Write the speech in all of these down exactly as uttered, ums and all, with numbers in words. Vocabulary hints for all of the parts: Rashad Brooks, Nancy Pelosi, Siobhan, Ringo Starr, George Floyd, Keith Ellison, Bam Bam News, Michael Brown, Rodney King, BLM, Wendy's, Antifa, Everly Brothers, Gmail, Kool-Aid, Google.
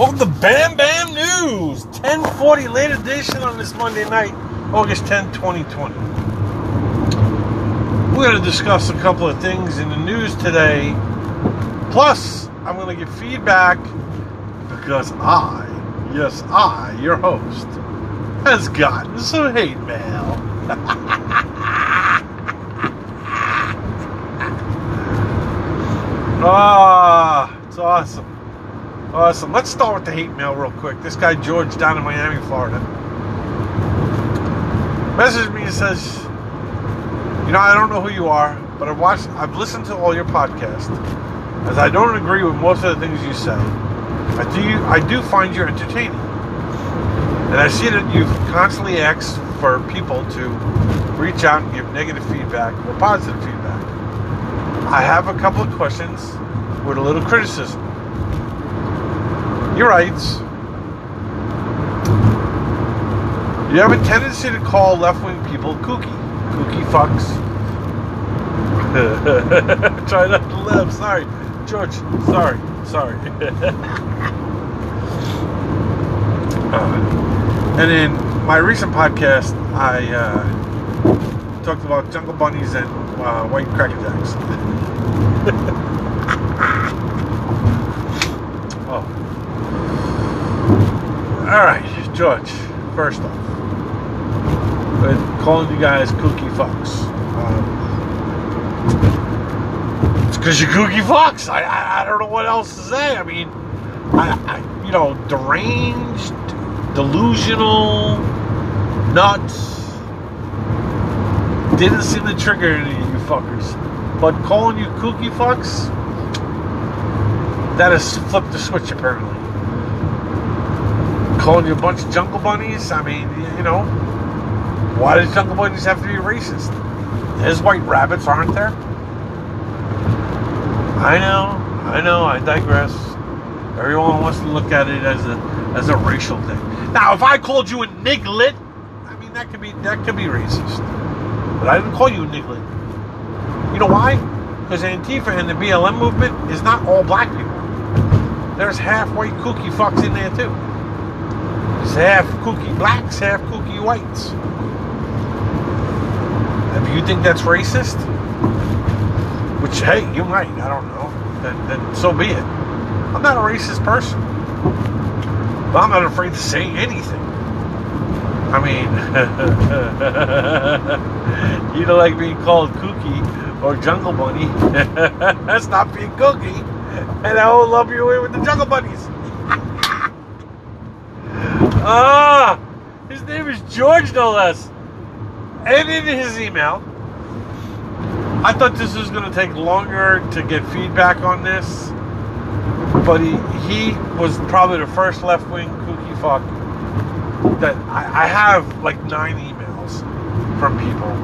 Welcome to Bam Bam News, ten forty late edition on this Monday night, August tenth, twenty twenty. We're going to discuss a couple of things in the news today. Plus, I'm going to give feedback because I, yes I, your host, has gotten some hate mail. Ah, it's awesome. Awesome. Let's start with the hate mail real quick. This guy, George, down in Miami, Florida, messaged me and says, you know, I don't know who you are, but I've watched, I've listened to all your podcasts, as I don't agree with most of the things you say. I do, I do find you entertaining. And I see that you've constantly asked for people to reach out and give negative feedback or positive feedback. I have a couple of questions with a little criticism. He writes, you have a tendency to call left-wing people kooky. Kooky fucks. Try not to laugh. Sorry. George, sorry. Sorry. uh, and in my recent podcast, I uh, talked about jungle bunnies and uh, white crackerjacks. Oh. Alright, George, first off, I'm calling you guys kooky fucks. Um, it's because you're kooky fucks. I, I I don't know what else to say. I mean, I, I you know, deranged, delusional, nuts. Didn't seem to trigger any of you fuckers. But calling you kooky fucks, that has flipped the switch apparently. Calling you a bunch of jungle bunnies, I mean, you know, why does jungle bunnies have to be racist? There's white rabbits, aren't there? I know, I know, I digress. Everyone wants to look at it as a as a racial thing. Now, if I called you a niglet, I mean, that could be that could be racist. But I didn't call you a niglet. You know why? Because Antifa and the B L M movement is not all black people. There's half-white kooky fucks in there too. There's half kooky blacks, half kooky whites. If you think that's racist, which, hey, you might, I don't know, then, then so be it. I'm not a racist person. But I'm not afraid to say anything. I mean, you don't like being called kooky or jungle bunny. That's not being kooky. And I will love you away with the jungle bunnies. Ah, his name is George, no less. And in his email, I thought this was going to take longer to get feedback on this, but he he was probably the first left-wing kooky fuck that I, I have like nine emails from people.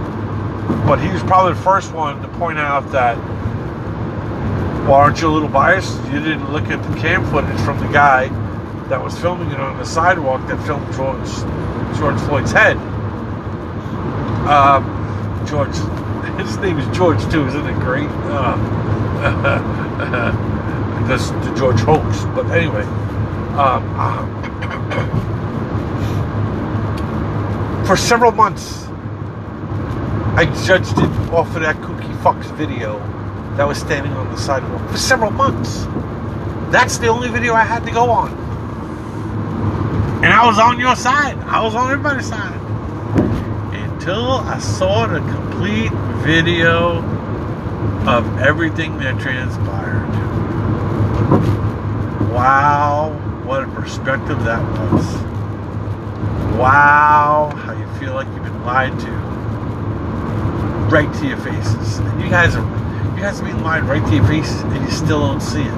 But he was probably the first one to point out that, well, aren't you a little biased? You didn't look at the cam footage from the guy that was filming it on the sidewalk that filmed George, George Floyd's head. Um, George, his name is George too, isn't it great? Uh, this the George hoax, but anyway. Um, uh, for several months, I judged it off of that kooky fucks video that was standing on the sidewalk for several months. That's the only video I had to go on. And I was on your side. I was on everybody's side. Until I saw the complete video of everything that transpired. Wow, what a perspective that was. Wow, how you feel like you've been lied to. Right to your faces, and you guys are—you guys have been lying right to your faces, and you still don't see it.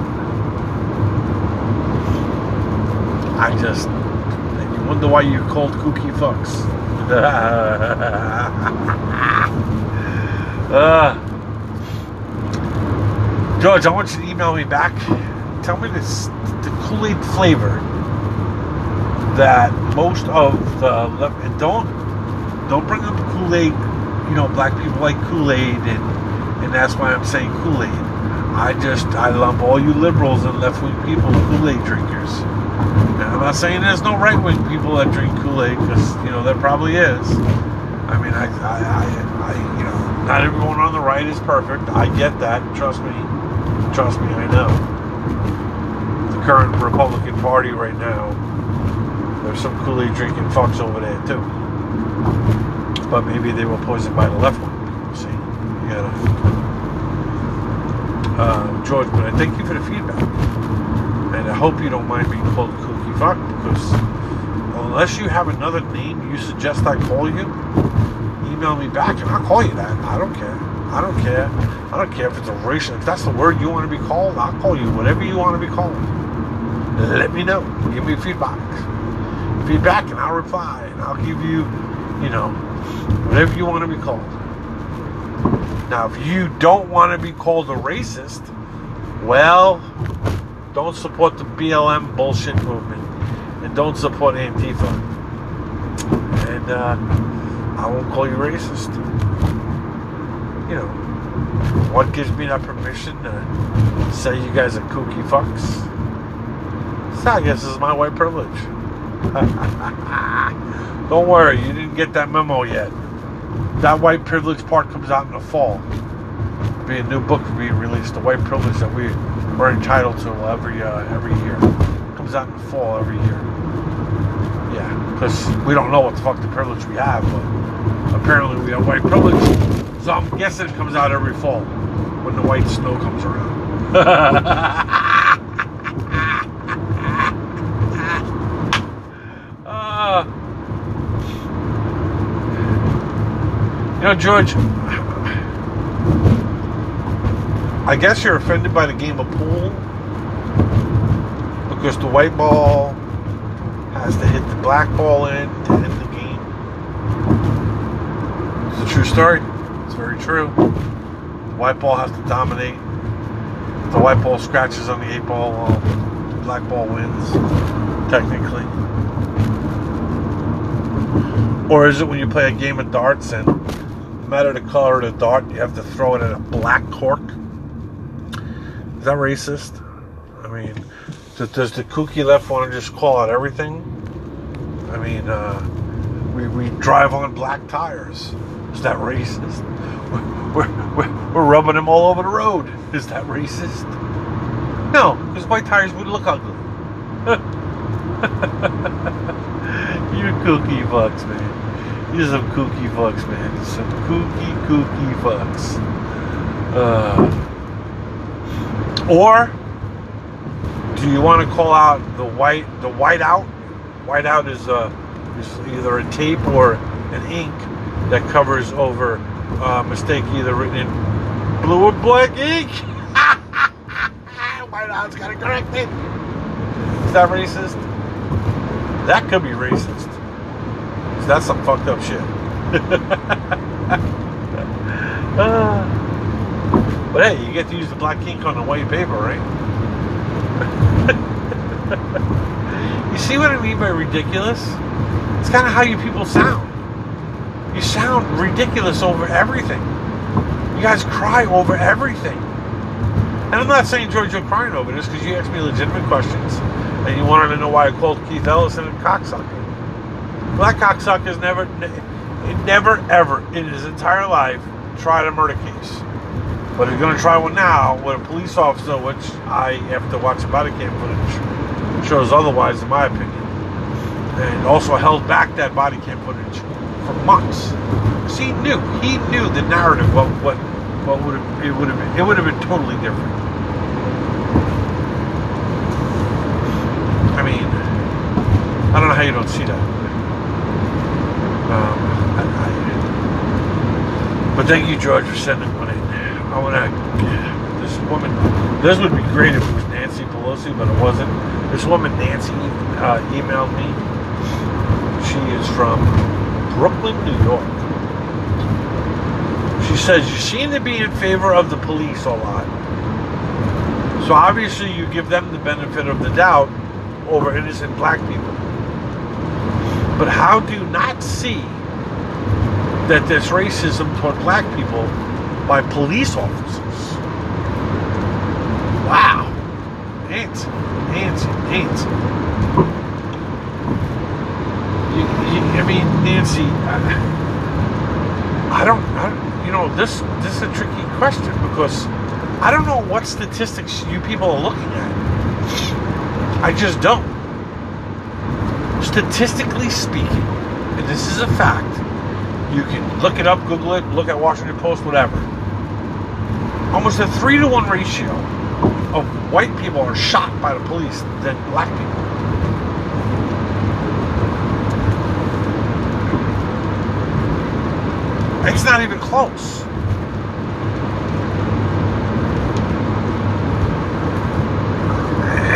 I just—and you wonder why you're called kooky fucks. uh, George, I want you to email me back. Tell me this—the Kool-Aid flavor that most of the left—and don't don't bring up Kool-Aid. You know, black people like Kool-Aid, and, and that's why I'm saying Kool-Aid. I just, I lump all you liberals and left-wing people with Kool-Aid drinkers. I'm not saying there's no right-wing people that drink Kool-Aid, because, you know, there probably is. I mean, I, I, I, I, you know, not everyone on the right is perfect. I get that. Trust me. Trust me, I know. The current Republican Party right now, there's some Kool-Aid drinking fucks over there, too. But maybe they were poisoned by the left one. See? You gotta... Uh, George, but I thank you for the feedback. And I hope you don't mind being called Kooky Fuck, because unless you have another name you suggest I call you, email me back and I'll call you that. I don't care. I don't care. I don't care if it's a racial. If that's the word you want to be called, I'll call you whatever you want to be called. Let me know. Give me feedback. Feedback and I'll reply. And I'll give you, you know, whatever you want to be called. Now, if you don't want to be called a racist, well, don't support the B L M bullshit movement. And don't support Antifa. And uh, I won't call you racist. You know, what gives me that permission to say you guys are kooky fucks? So I guess this is my white privilege. Don't worry, you didn't get that memo yet. That white privilege part comes out in the fall. There'll be a new book being released, the white privilege that we are entitled to every uh, every year. It comes out in the fall every year. Yeah, because we don't know what the fuck the privilege we have, but apparently we have white privilege. So I'm guessing it comes out every fall when the white snow comes around. uh, You know, George, I guess you're offended by the game of pool because the white ball has to hit the black ball in to end the game. It's a true story. It's very true. The white ball has to dominate. If the white ball scratches on the eight ball, well, the black ball wins, technically. Or is it when you play a game of darts and... no matter the color of the dart, you have to throw it at a black cork? Is that racist? I mean, does the kooky left want to just call out everything? I mean, uh, we, we drive on black tires. Is that racist? We're, we're, we're rubbing them all over the road. Is that racist? No, because white tires would look ugly. You kooky fucks, man. These are some kooky fucks, man. Some kooky, kooky fucks. Uh, or do you want to call out the white, the white out? White out is a, is either a tape or an ink that covers over a mistake, either written in blue or black ink. White out's got to correct it. Is that racist? That could be racist. That's some fucked up shit. uh, but hey, you get to use the black ink on the white paper, right? You see what I mean by ridiculous? It's kind of how you people sound. You sound ridiculous over everything. You guys cry over everything. And I'm not saying, George, you're crying over this, because you asked me legitimate questions and you wanted to know why I called Keith Ellison a cocksucker. Black cocksucker has never, never, ever in his entire life tried a murder case. But he's going to try one now with a police officer, which I, after watching body cam footage, shows otherwise, in my opinion. And also held back that body cam footage for months. Because he knew, he knew the narrative, what, what, what would have, it would have been, it would have been totally different. I mean, I don't know how you don't see that. Um, I, I, but thank you, George, for sending one in. I want to, this woman, this would be great if it was Nancy Pelosi, but it wasn't. This woman, Nancy, uh, emailed me. She is from Brooklyn, New York. She says, you seem to be in favor of the police a lot. So obviously you give them the benefit of the doubt over innocent black people. But how do you not see that there's racism toward black people by police officers? Wow. Nancy. Nancy, Nancy. You, you, I mean, Nancy, I, I, don't, I don't, you know, this, this is a tricky question because I don't know what statistics you people are looking at. I just don't. Statistically speaking, and this is a fact, you can look it up, Google it, look at Washington Post, whatever. Almost a three to one ratio of white people are shot by the police than black people. It's not even close.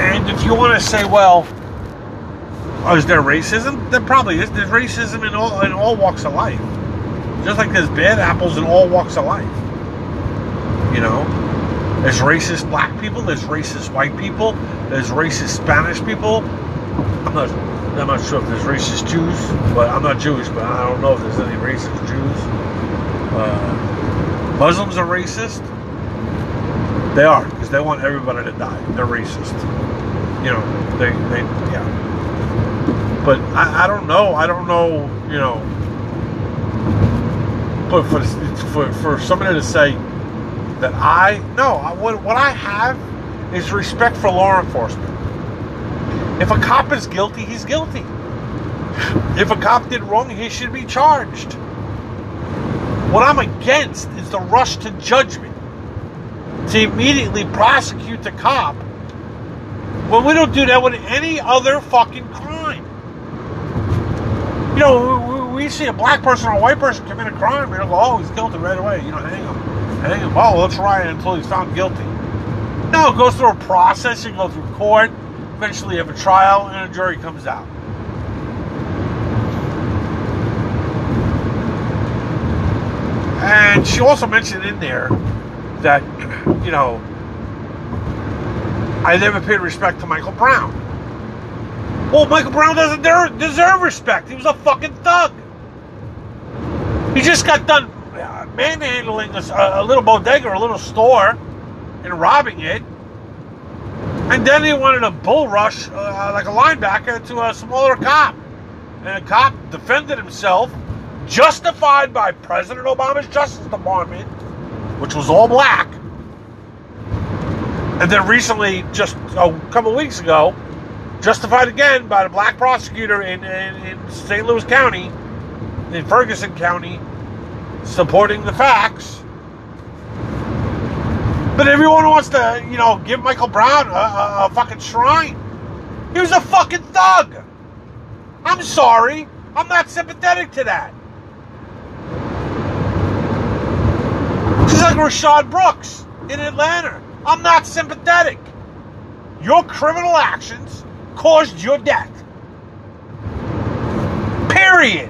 And if you want to say, well, oh, is there racism? There probably is. There's racism in all in all walks of life. Just like there's bad apples in all walks of life. You know? There's racist black people. There's racist white people. There's racist Spanish people. I'm not, I'm not sure if there's racist Jews. But I'm not Jewish, but I don't know if there's any racist Jews. Uh, Muslims are racist. They are, because they want everybody to die. They're racist. You know, they, they yeah. But I, I don't know. I don't know, you know. But for for, for somebody to say that I... No, I, what, what I have is respect for law enforcement. If a cop is guilty, he's guilty. If a cop did wrong, he should be charged. What I'm against is the rush to judgment. To immediately prosecute the cop. Well, we don't do that with any other fucking crime. You know, we see a black person or a white person commit a crime, we don't go, oh, he's guilty right away. You know, hang him. Hang him. Oh, let's riot until he's found guilty. No, it goes through a process. You go through court. Eventually you have a trial and a jury comes out. And she also mentioned in there that, you know, I never paid respect to Michael Brown. Well, Michael Brown doesn't deserve respect. He was a fucking thug. He just got done manhandling a, a little bodega or a little store and robbing it. And then he wanted a bull rush, uh, like a linebacker, to a smaller cop. And a cop defended himself, justified by President Obama's Justice Department, which was all black. And then recently, just a couple weeks ago, justified again by the black prosecutor in, in, in Saint Louis County, in Ferguson County, supporting the facts. But everyone wants to, you know, give Michael Brown a, a, a fucking shrine. He was a fucking thug. I'm sorry. I'm not sympathetic to that. Just like Rashad Brooks in Atlanta. I'm not sympathetic. Your criminal actions caused your death. Period.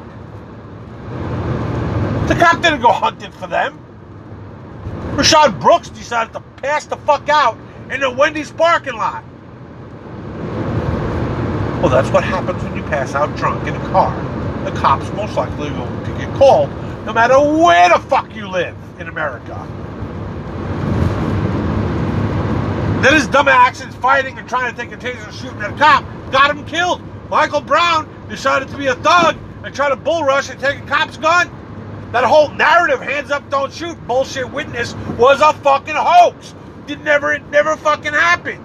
The cop didn't go hunting for them. Rashad Brooks decided to pass the fuck out in the Wendy's parking lot. Well, that's what happens when you pass out drunk in a car. The cops most likely are going to get called, no matter where the fuck you live in America. Then his dumb actions fighting and trying to take a taser and shooting at a cop got him killed. Michael Brown decided to be a thug and try to bull rush and take a cop's gun. That whole narrative, hands up, don't shoot, bullshit witness was a fucking hoax. It never, it never fucking happened.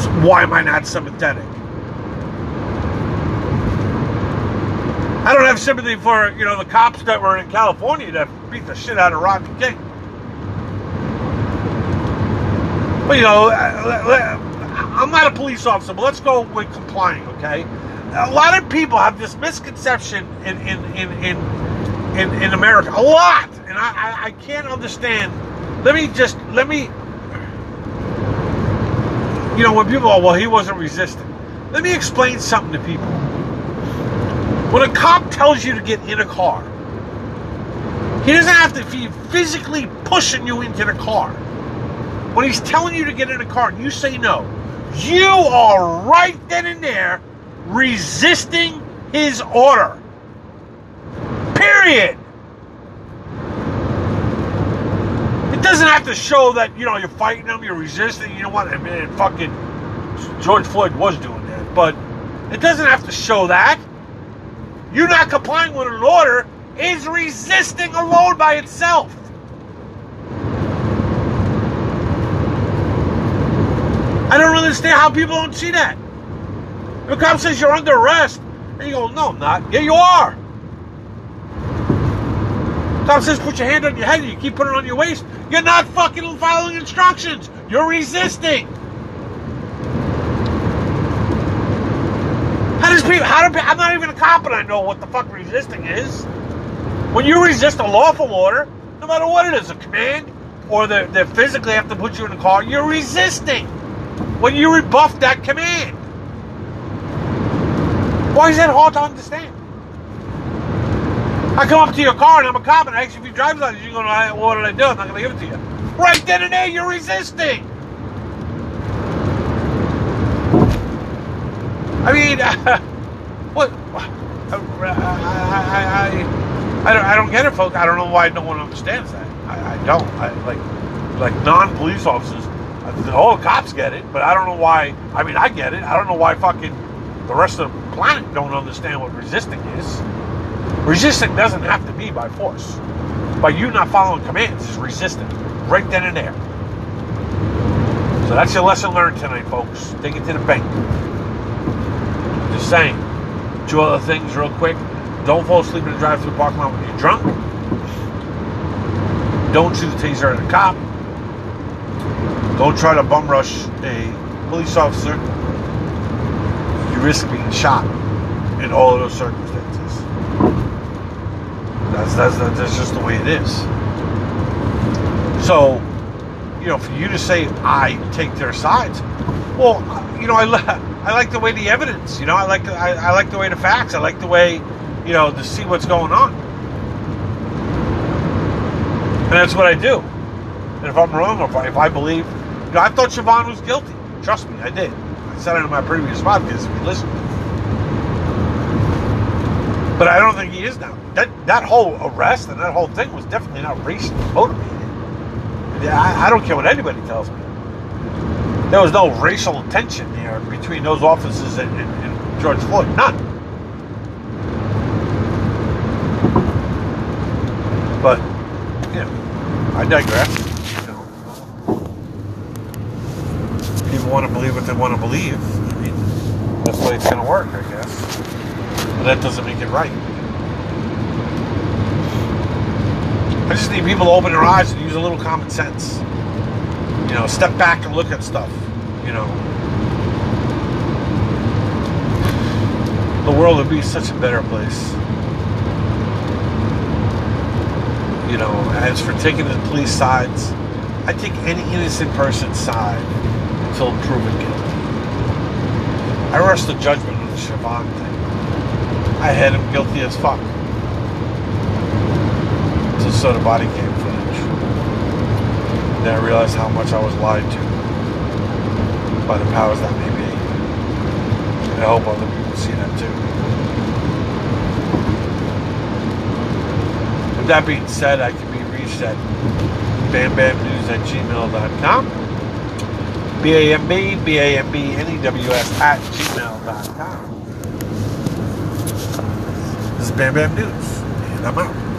So why am I not sympathetic? I don't have sympathy for, you know, the cops that were in California that beat the shit out of Rodney King. But, you know, I'm not a police officer, but let's go with complying, okay? A lot of people have this misconception in in in in, in, in America. A lot! And I, I, I can't understand. Let me just, let me... You know, when people are, well, he wasn't resisting. Let me explain something to people. When a cop tells you to get in a car, he doesn't have to be physically pushing you into the car. When he's telling you to get in a car and you say no, you are right then and there resisting his order. Period. It doesn't have to show that, you know, you're fighting them, you're resisting. You know what? I mean, fucking George Floyd was doing that. But it doesn't have to show that. You not complying with an order is resisting alone by itself. I don't understand how people don't see that. The cop says you're under arrest, and you go, no, I'm not. Yeah, you are. The cop says put your hand on your head, and you keep putting it on your waist. You're not fucking following instructions. You're resisting. How does people, how do I'm not even a cop, and I know what the fuck resisting is. When you resist a lawful order, no matter what it is, a command, or they they physically have to put you in a car, you're resisting. When you rebuff that command. Why is that hard to understand? I come up to your car and I'm a cop and I ask you if you drive like this, you're going to, what did I do? I'm not going to give it to you. Right then and there, you're resisting. I mean, uh, what? I, I, I, I, I, don't, I don't get it, folks. I don't know why no one understands that. I, I don't. I, like, like non-police officers, all the cops get it, but I don't know why. I mean, I get it. I don't know why fucking the rest of the planet don't understand what resisting is. Resisting doesn't have to be by force. By you not following commands is resisting. Right then and there. So that's your lesson learned tonight, folks. Take it to the bank. Just saying. Two other things real quick. Don't fall asleep in the drive-thru parking lot when you're drunk. Don't shoot the taser at a cop. Don't try to bum rush a police officer. You risk being shot in all of those circumstances. That's, that's, that's just the way it is. So, you know, for you to say, I take their sides, well, you know, I, I like the way the evidence, you know, I like the, I, I like the way the facts, I like the way, you know, to see what's going on. And that's what I do. And if I'm wrong, or if I, if I believe, you know, I thought Siobhan was guilty. Trust me, I did. I said it in my previous podcast if you listen. But I don't think he is now. That that whole arrest and that whole thing was definitely not racially motivated. I, I don't care what anybody tells me. There was no racial tension there between those officers and, and, and George Floyd. None. But, you know, I digress. You know, people want to believe what they want to believe. I mean, that's the way it's going to work, I guess. But that doesn't make it right. I just need people to open their eyes and use a little common sense. You know, step back and look at stuff. You know, the world would be such a better place. You know, as for taking the police sides, I take any innocent person's side until proven guilty. I rushed the judgment on the Siobhan thing. I had him guilty as fuck. So, so the body cam footage. Then I realized how much I was lied to by the powers that may be. And I hope other people see that too. With that being said, I can be reached at bam bam news at gmail dot com. B A M B, B A M B N E W S at gmail dot com. This is Bam Bam News, and I'm out.